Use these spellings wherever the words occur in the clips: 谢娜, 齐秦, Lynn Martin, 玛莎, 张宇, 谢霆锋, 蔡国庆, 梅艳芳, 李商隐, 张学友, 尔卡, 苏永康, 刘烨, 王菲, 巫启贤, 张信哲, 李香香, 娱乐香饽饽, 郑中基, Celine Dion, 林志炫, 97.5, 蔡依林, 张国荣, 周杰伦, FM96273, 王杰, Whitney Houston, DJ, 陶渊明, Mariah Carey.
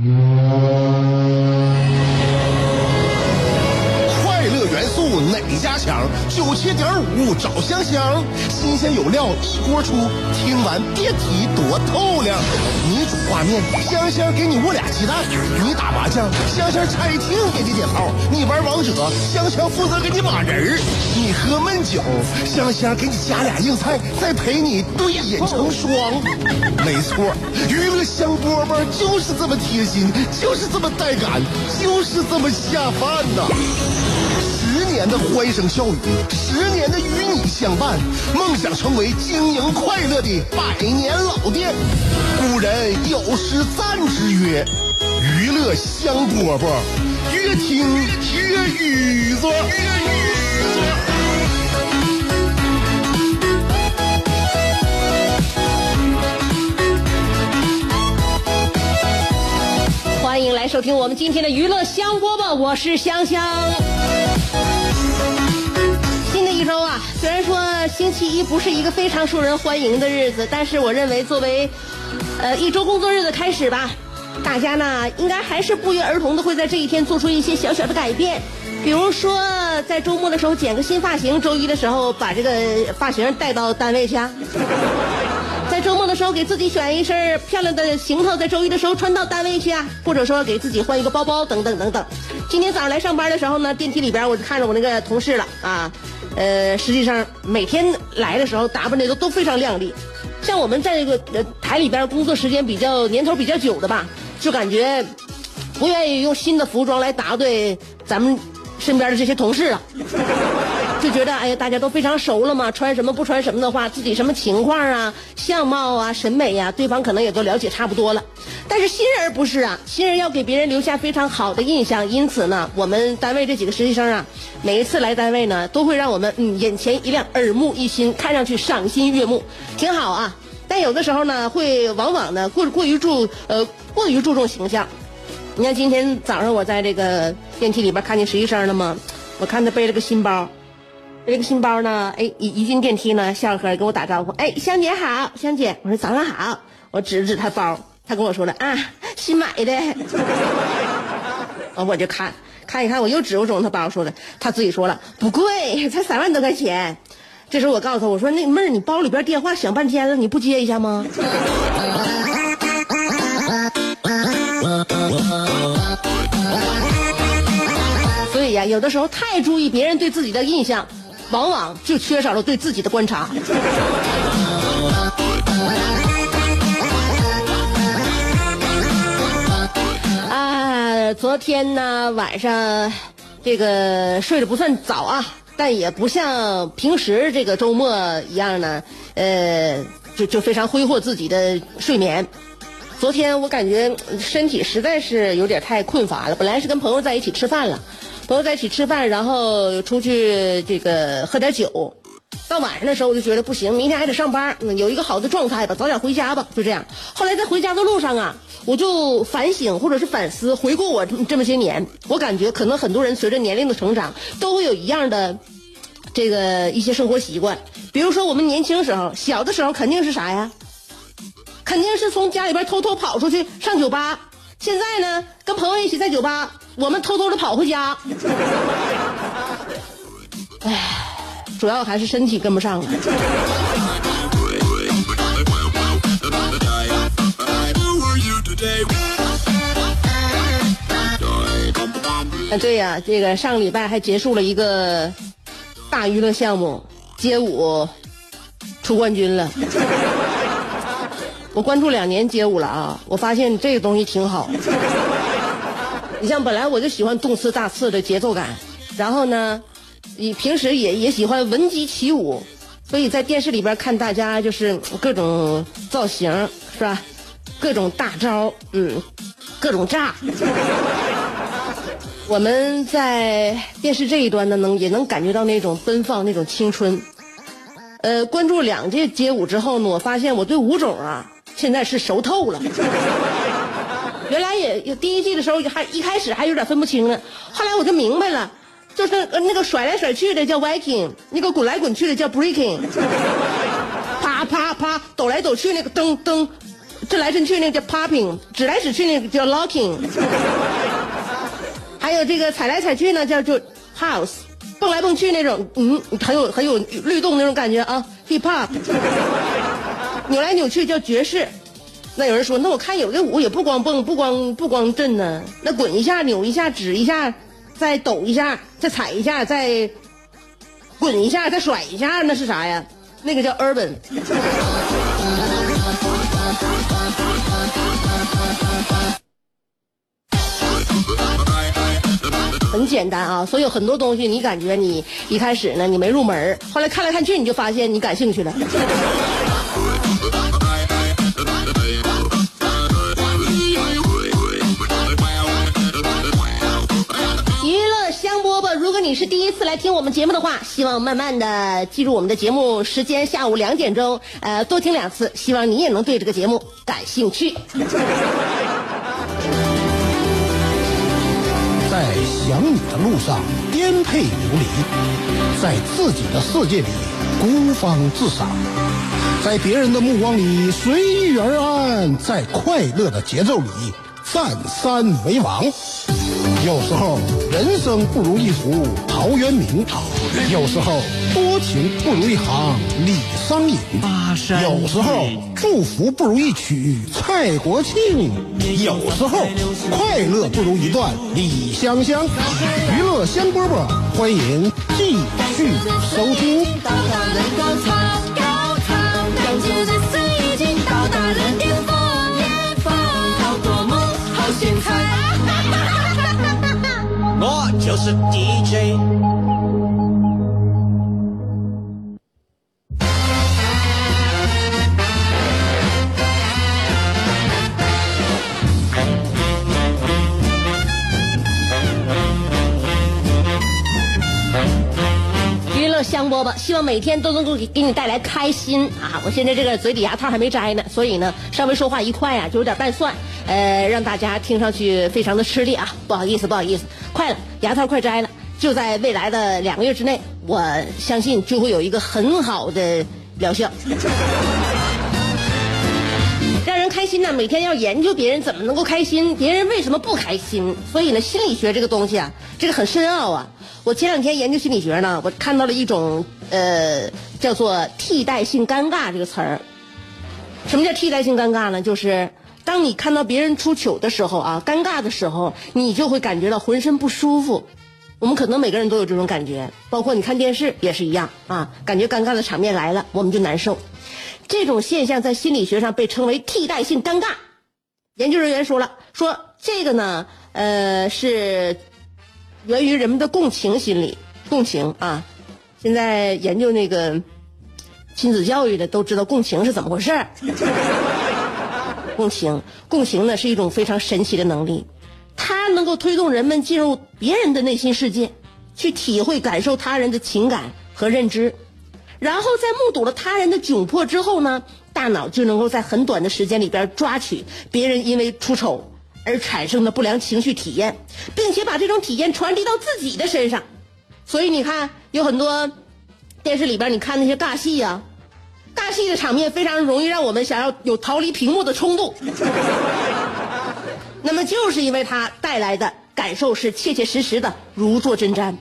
快乐元素哪家强？97.5找香香，新鲜有料一锅出，听完别提多透亮。你煮画面，香香给你握俩鸡蛋；你打麻将，香香拆厅给你点炮；你玩王者，香香负责给你把人儿；你喝闷酒，香香给你加俩硬菜，再陪你对眼成双。没错，娱乐香饽饽就是这么贴心，就是这么带感，就是这么下饭呐、10年的欢声笑语，10年的与你相伴，梦想成为经营快乐的100年老店。古人有诗赞之曰：“娱乐香饽饽，越听越语子。”欢迎来收听我们今天的娱乐香饽饽，我是香香。虽然说星期一不是一个非常受人欢迎的日子，但是我认为作为一周工作日的开始吧，大家呢应该还是不约而同的会在这一天做出一些小小的改变，比如说在周末的时候剪个新发型，周一的时候把这个发型带到单位去啊，在周末的时候给自己选一身漂亮的行头，在周一的时候穿到单位去啊，或者说给自己换一个包包等等等等。今天早上来上班的时候呢，电梯里边我就看着我那个同事了啊，实际上每天来的时候打扮的都非常靓丽，像我们在这个台里边工作时间比较年头比较久的吧，就感觉不愿意用新的服装来答对咱们身边的这些同事了，就觉得哎呀大家都非常熟了嘛，穿什么不穿什么的话，自己什么情况啊、相貌啊、审美啊，对方可能也都了解差不多了。但是新人不是啊，新人要给别人留下非常好的印象，因此呢，我们单位这几个实习生啊，每一次来单位呢，都会让我们眼前一亮、耳目一新，看上去赏心悦目，挺好啊。但有的时候呢，会往往呢过于注重形象。你看今天早上我在这个电梯里边看见实习生了吗？我看他背了个新包，这个新包呢，哎，一进电梯呢，笑呵呵跟我打招呼，哎，香姐好，香姐，我说早上好，我指指他包。他跟我说了啊，新买的，我就看一看，我又指我中他包，说的他自己说了不贵，才3万多块钱。这时候我告诉他，我说那妹儿，你包里边电话响半天了，你不接一下吗？所以呀，有的时候太注意别人对自己的印象，往往就缺少了对自己的观察。昨天呢晚上这个睡得不算早啊，但也不像平时这个周末一样呢就非常挥霍自己的睡眠。昨天我感觉身体实在是有点太困乏了，本来是跟朋友在一起吃饭了，朋友在一起吃饭，然后出去这个喝点酒，到晚上的时候我就觉得不行，明天还得上班，有一个好的状态吧，早点回家吧，就这样。后来在回家的路上啊，我就反省或者是反思，回顾我这么些年，我感觉可能很多人随着年龄的成长都会有一样的这个一些生活习惯。比如说我们年轻时候小的时候肯定是啥呀，肯定是从家里边偷偷跑出去上酒吧，现在呢跟朋友一起在酒吧，我们偷偷的跑回家。唉，主要还是身体跟不上了。对呀，这个上礼拜还结束了一个大娱乐项目，街舞出冠军了。我关注2年街舞了啊，我发现这个东西挺好。你像本来我就喜欢动次大次的节奏感，然后呢你平时也喜欢闻鸡起舞，所以在电视里边看大家就是各种造型是吧，各种大招，各种炸。我们在电视这一端呢也能感觉到那种奔放，那种青春。关注2届街舞之后呢，我发现我对舞种啊现在是熟透了。原来也第1季的时候还一开始还有点分不清呢，后来我就明白了，就是那个甩来甩去的叫 Viking， 那个滚来滚去的叫 Breaking， 啪啪啪抖来抖去那个噔噔震来震去那个叫 popping， 指来指去那个叫 locking， 还有这个踩来踩去呢叫就 house， 蹦来蹦去那种，很有律动那种感觉啊 ，hip hop， 扭来扭去叫爵士。那有人说，那我看有的舞也不光蹦，不光震呢，那滚一下，扭一下，指一下，再抖一下，再踩一下，再滚一下，再甩一下，那是啥呀？那个叫 urban。很简单啊，所以有很多东西你感觉你一开始呢你没入门，后来看来看去你就发现你感兴趣了。你是第一次来听我们节目的话，希望慢慢的记住我们的节目时间，下午2点钟，多听2次，希望你也能对这个节目感兴趣。在想你的路上颠沛流离，在自己的世界里孤芳自赏，在别人的目光里随遇而安，在快乐的节奏里占山为王。有时候人生不如一壶陶渊明，有时候多情不如一行李商隐，有时候祝福不如一曲蔡国庆，有时候快乐不如一段李香香。娱乐香饽饽，欢迎继续收听。到达了高潮，感觉这岁已经到达了巅峰，好多梦，好精彩。我就是 DJ。 娱乐香饽饽，希望每天都能够给你带来开心啊！我现在这个嘴底牙套还没摘呢，所以呢稍微说话一块啊就有点拌蒜，让大家听上去非常的吃力啊，不好意思，快了，牙套快摘了，就在未来的2个月之内，我相信就会有一个很好的疗效。让人开心呢，每天要研究别人怎么能够开心，别人为什么不开心，所以呢，心理学这个东西啊，这个很深奥啊。我前2天研究心理学呢，我看到了一种叫做替代性尴尬这个词儿。什么叫替代性尴尬呢？就是当你看到别人出糗的时候啊，尴尬的时候，你就会感觉到浑身不舒服。我们可能每个人都有这种感觉，包括你看电视也是一样啊，感觉尴尬的场面来了，我们就难受。这种现象在心理学上被称为替代性尴尬。研究人员说了，说这个呢，是源于人们的共情心理，共情啊。现在研究那个亲子教育的都知道共情是怎么回事。共情呢是一种非常神奇的能力，它能够推动人们进入别人的内心世界，去体会感受他人的情感和认知，然后在目睹了他人的窘迫之后呢，大脑就能够在很短的时间里边抓取别人因为出丑而产生的不良情绪体验，并且把这种体验传递到自己的身上。所以你看有很多电视里边你看那些尬戏啊，尬戏的场面非常容易让我们想要有逃离屏幕的冲动，那么就是因为它带来的感受是切切实实的，如坐针毡。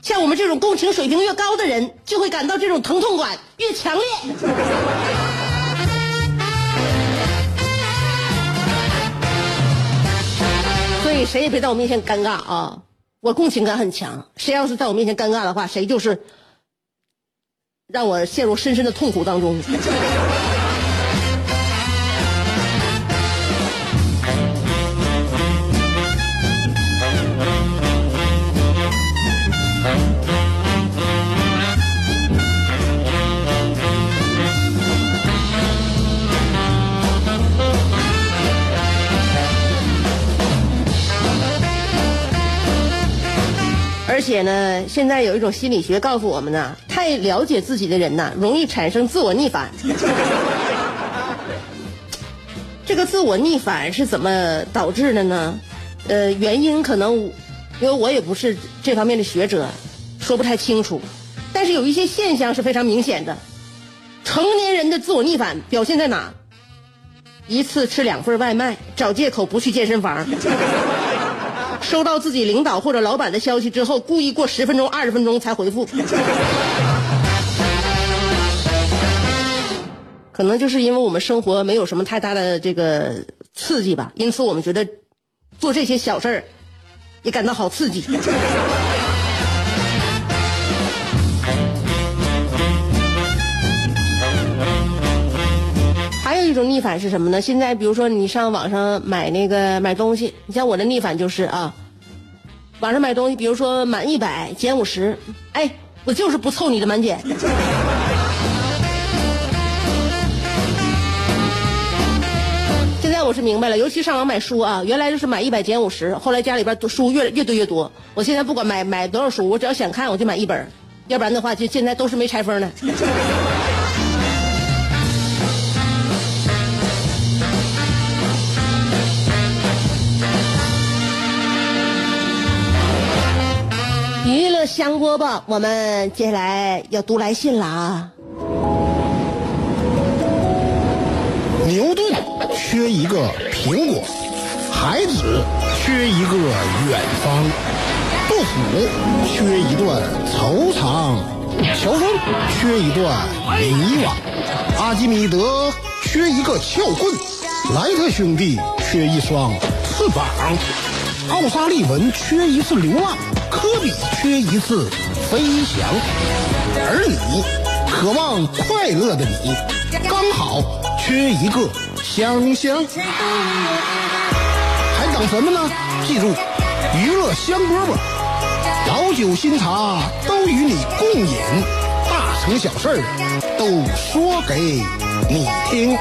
像我们这种共情水平越高的人，就会感到这种疼痛感越强烈。所以谁也别在我面前尴尬啊！我共情感很强，谁要是在我面前尴尬的话，谁就是让我陷入深深的痛苦当中。而且呢，现在有一种心理学告诉我们呢，太了解自己的人呢，容易产生自我逆反。这个自我逆反是怎么导致的呢？原因可能因为我也不是这方面的学者，说不太清楚。但是有一些现象是非常明显的。成年人的自我逆反表现在哪？一次吃2份外卖，找借口不去健身房。收到自己领导或者老板的消息之后，故意过10分钟、20分钟才回复。可能就是因为我们生活没有什么太大的这个刺激吧，因此我们觉得做这些小事儿也感到好刺激。还有一种逆反是什么呢？现在比如说你上网上买东西，你像我的逆反就是啊，网上买东西，比如说满100减50，哎，我就是不凑你的满减。现在我是明白了，尤其上网买书啊，原来就是买100减50，后来家里边书越堆越多。我现在不管买多少书，我只要想看我就买1本，要不然的话就现在都是没拆封的。娱乐香饽饽，我们接下来要读来信了啊！牛顿缺一个苹果，孩子缺一个远方，杜甫缺一段惆怅，乔峰缺一段迷惘，阿基米德缺一个撬棍，莱特兄弟缺一双翅膀，奥沙利文缺一次流浪，科比缺一次飞翔，而你渴望快乐的你，刚好缺一个香香，还等什么呢？记住，娱乐香饽饽，老酒新茶都与你共饮，大成小事儿都说给你听。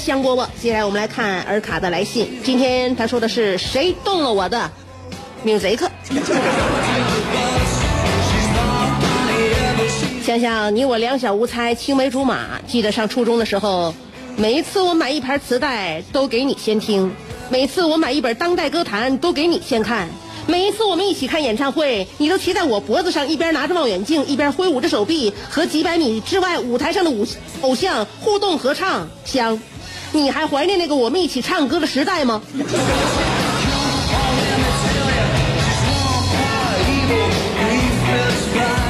香饽饽，接下来我们来看尔卡的来信。今天他说的是谁动了我的 music。 想想你我两小无猜，青梅竹马，记得上初中的时候，每一次我买一盘磁带都给你先听，每次我买一本当代歌坛都给你先看，每一次我们一起看演唱会，你都骑在我脖子上，一边拿着望远镜，一边挥舞着手臂，和几百米之外舞台上的偶像互动合唱。香，你还怀念那个我们一起唱歌的时代吗？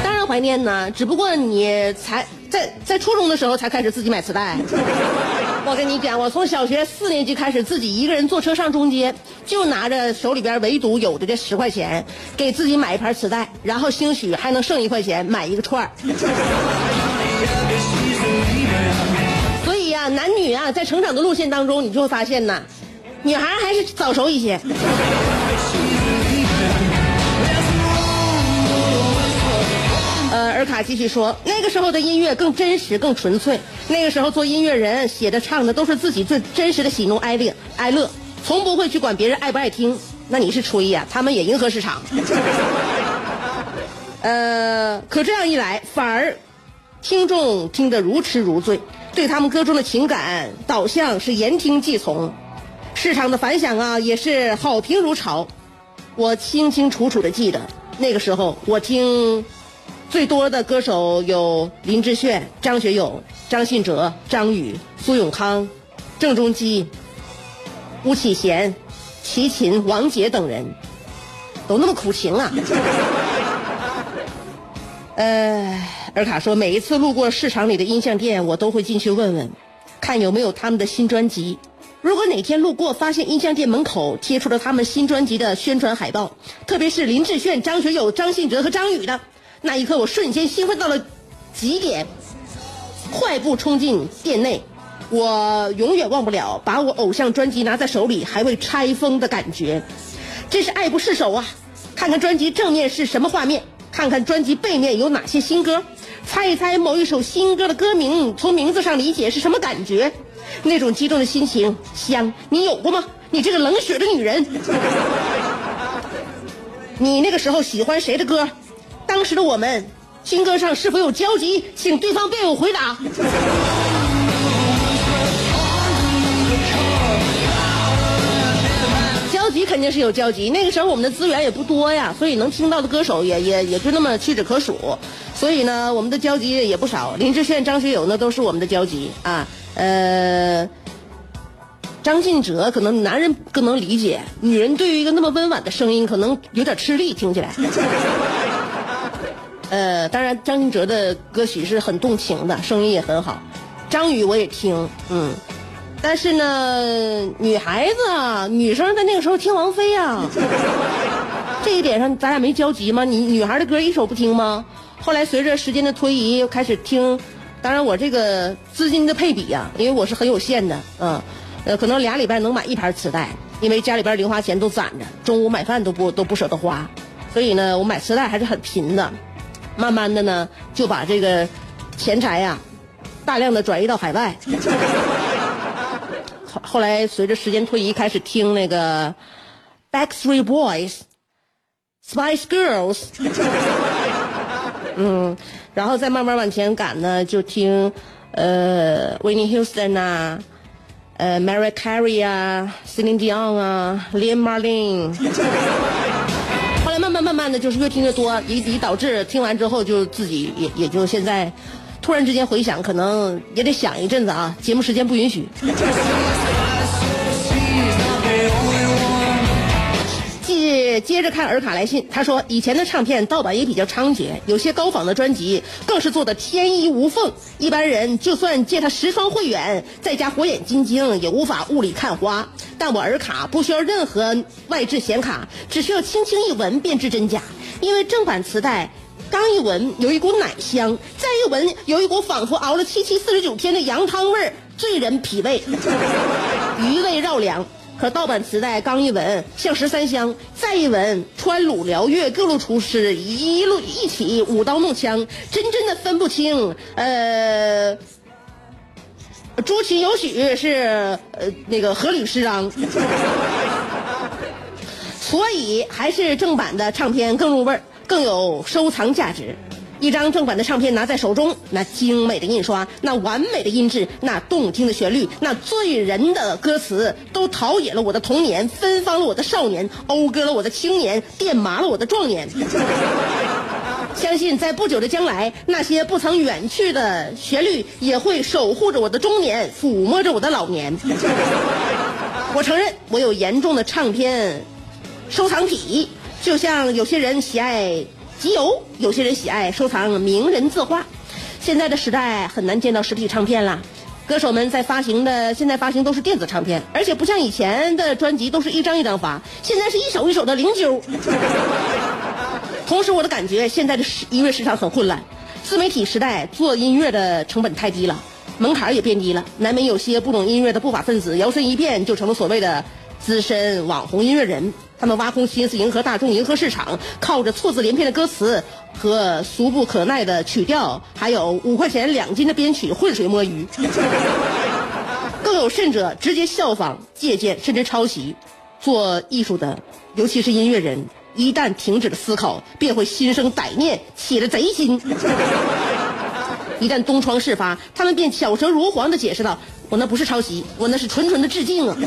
当然怀念呢，只不过你才在初中的时候才开始自己买磁带。我跟你讲，我从小学4年级开始，自己一个人坐车上中街，就拿着手里边唯独有的这10块钱，给自己买一盘磁带，然后兴许还能剩1块钱买一个串儿。所以啊，男女啊，在成长的路线当中，你就会发现呢，女孩还是早熟一些。尔卡继续说，那个时候的音乐更真实更纯粹，那个时候做音乐人写的唱的都是自己最真实的喜怒哀乐，从不会去管别人爱不爱听。那你是初一啊，他们也迎合市场。可这样一来，反而听众听得如痴如醉，对他们歌中的情感导向是言听计从，市场的反响啊也是好评如潮。我清清楚楚的记得，那个时候我听最多的歌手有林志炫、张学友、张信哲、张宇、苏永康、郑中基、巫启贤、齐秦、王杰等人，都那么苦情啊。尔卡说，每一次路过市场里的音像店，我都会进去问问，看有没有他们的新专辑。如果哪天路过发现音像店门口贴出了他们新专辑的宣传海报，特别是林志炫、张学友、张信哲和张宇的，那一刻我瞬间兴奋到了极点，快步冲进店内。我永远忘不了把我偶像专辑拿在手里还未拆封的感觉，真是爱不释手啊。看看专辑正面是什么画面，看看专辑背面有哪些新歌，猜一猜某一首新歌的歌名，从名字上理解是什么感觉，那种激动的心情，香，你有过吗？你这个冷血的女人。你那个时候喜欢谁的歌？当时的我们新歌上是否有交集？请对方辩友回答。交集肯定是有交集，那个时候我们的资源也不多呀，所以能听到的歌手也就那么屈指可数，所以呢我们的交集也不少。林志炫、张学友呢都是我们的交集啊。张信哲可能男人更能理解，女人对于一个那么温婉的声音可能有点吃力，听起来。当然张信哲的歌曲是很动情的，声音也很好。张宇我也听，但是呢，女孩子啊，女生在那个时候听王菲啊，这一点上咱俩没交集吗？你女孩的歌一首不听吗？后来随着时间的推移，开始听。当然我这个资金的配比啊，因为我是很有限的，可能2礼拜能买1盘磁带，因为家里边零花钱都攒着，中午买饭都不舍得花，所以呢，我买磁带还是很频的。慢慢的呢，就把这个钱财啊，大量的转移到海外。后来随着时间推移，开始听那个 Backstreet Boys、Spice Girls， 然后再慢慢往前赶呢，就听Whitney Houston 啊，Mariah Carey 啊， Celine Dion 啊， Lynn Martin。 后来慢慢的就是越听越多，以导致听完之后就自己也就现在突然之间回想，可能也得想一阵子啊，节目时间不允许。接着看尔卡来信，他说以前的唱片盗版也比较猖獗，有些高仿的专辑更是做得天衣无缝，一般人就算借他10双慧眼，再加火眼金睛也无法雾里看花。但我尔卡不需要任何外置显卡，只需要轻轻一闻便知真假，因为正版磁带刚一闻有一股奶香，再一闻有一股仿佛熬了749天的羊汤味儿，醉人脾胃，余味绕梁。可盗版磁带刚一闻像13香，再一闻川鲁辽越各路厨师一起舞刀弄枪，真的分不清朱琴有许是那个何吕师长。所以还是正版的唱片更入味儿，更有收藏价值。一张正版的唱片拿在手中，那精美的印刷，那完美的音质，那动听的旋律，那醉人的歌词，都陶冶了我的童年，芬芳了我的少年，讴歌了我的青年，电麻了我的壮年。相信在不久的将来，那些不曾远去的旋律也会守护着我的中年，抚摸着我的老年。我承认我有严重的唱片收藏癖，就像有些人喜爱集邮，有些人喜爱收藏名人字画。现在的时代很难见到实体唱片了，歌手们现在发行都是电子唱片，而且不像以前的专辑都是一张一张发，现在是一首一首的零揪。同时我的感觉，现在的音乐市场很混乱，自媒体时代做音乐的成本太低了，门槛也变低了，难免有些不懂音乐的不法分子摇身一变就成了所谓的资深网红音乐人。他们挖空心思迎合大众，迎合市场，靠着错字连篇的歌词和俗不可耐的曲调，还有5块钱2斤的编曲浑水摸鱼。更有甚者直接效仿、借鉴甚至抄袭。做艺术的尤其是音乐人，一旦停止了思考，便会心生歹念，起了贼心。一旦东窗事发，他们便巧舌如簧地解释道，我那不是抄袭，我那是纯纯的致敬啊。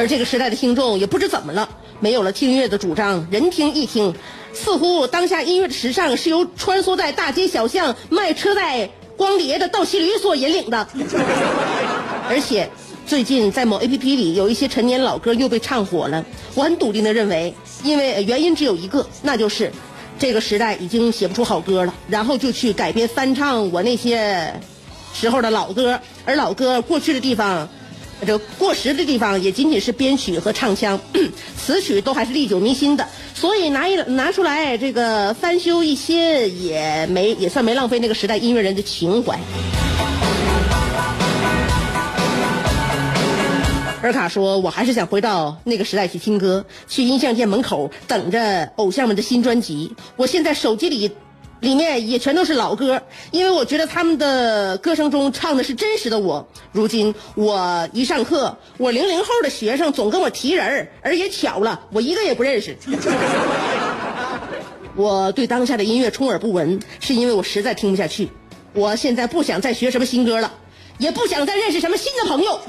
而这个时代的听众也不知怎么了，没有了听音乐的主张，人听一听，似乎当下音乐的时尚是由穿梭在大街小巷卖车载光碟的倒骑驴所引领的。而且最近在某 APP 里有一些陈年老歌又被唱火了，我很笃定的认为，因为原因只有一个，那就是这个时代已经写不出好歌了，然后就去改编翻唱我那些时候的老歌，而老歌过去的地方，这过时的地方也仅仅是编曲和唱腔，词曲都还是历久弥新的，所以拿出来这个翻修一些也算没浪费那个时代音乐人的情怀。尔卡说，我还是想回到那个时代去听歌，去音像店门口等着偶像们的新专辑。我现在手机里面也全都是老歌，因为我觉得他们的歌声中唱的是真实的我。如今我一上课，我00后的学生总跟我提人，而也巧了，我一个也不认识。我对当下的音乐充耳不闻，是因为我实在听不下去。我现在不想再学什么新歌了，也不想再认识什么新的朋友。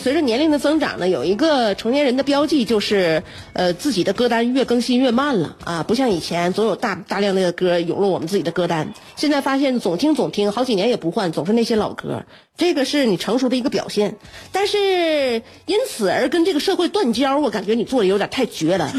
随着年龄的增长呢，有一个成年人的标记就是自己的歌单越更新越慢了啊，不像以前总有大量的歌涌入我们自己的歌单，现在发现总听好几年也不换，总是那些老歌，这个是你成熟的一个表现。但是因此而跟这个社会断交，我感觉你做的有点太绝了。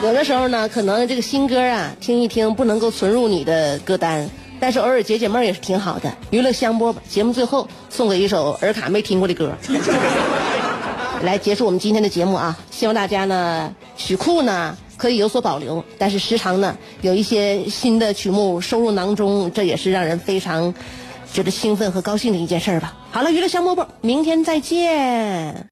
有的时候呢，可能这个新歌啊听一听不能够存入你的歌单，但是偶尔解解闷也是挺好的。娱乐香饽饽节目最后送给一首尔卡没听过的歌，来结束我们今天的节目啊！希望大家呢曲库呢可以有所保留，但是时常呢有一些新的曲目收入囊中，这也是让人非常觉得兴奋和高兴的一件事吧。好了，娱乐香饽饽，明天再见。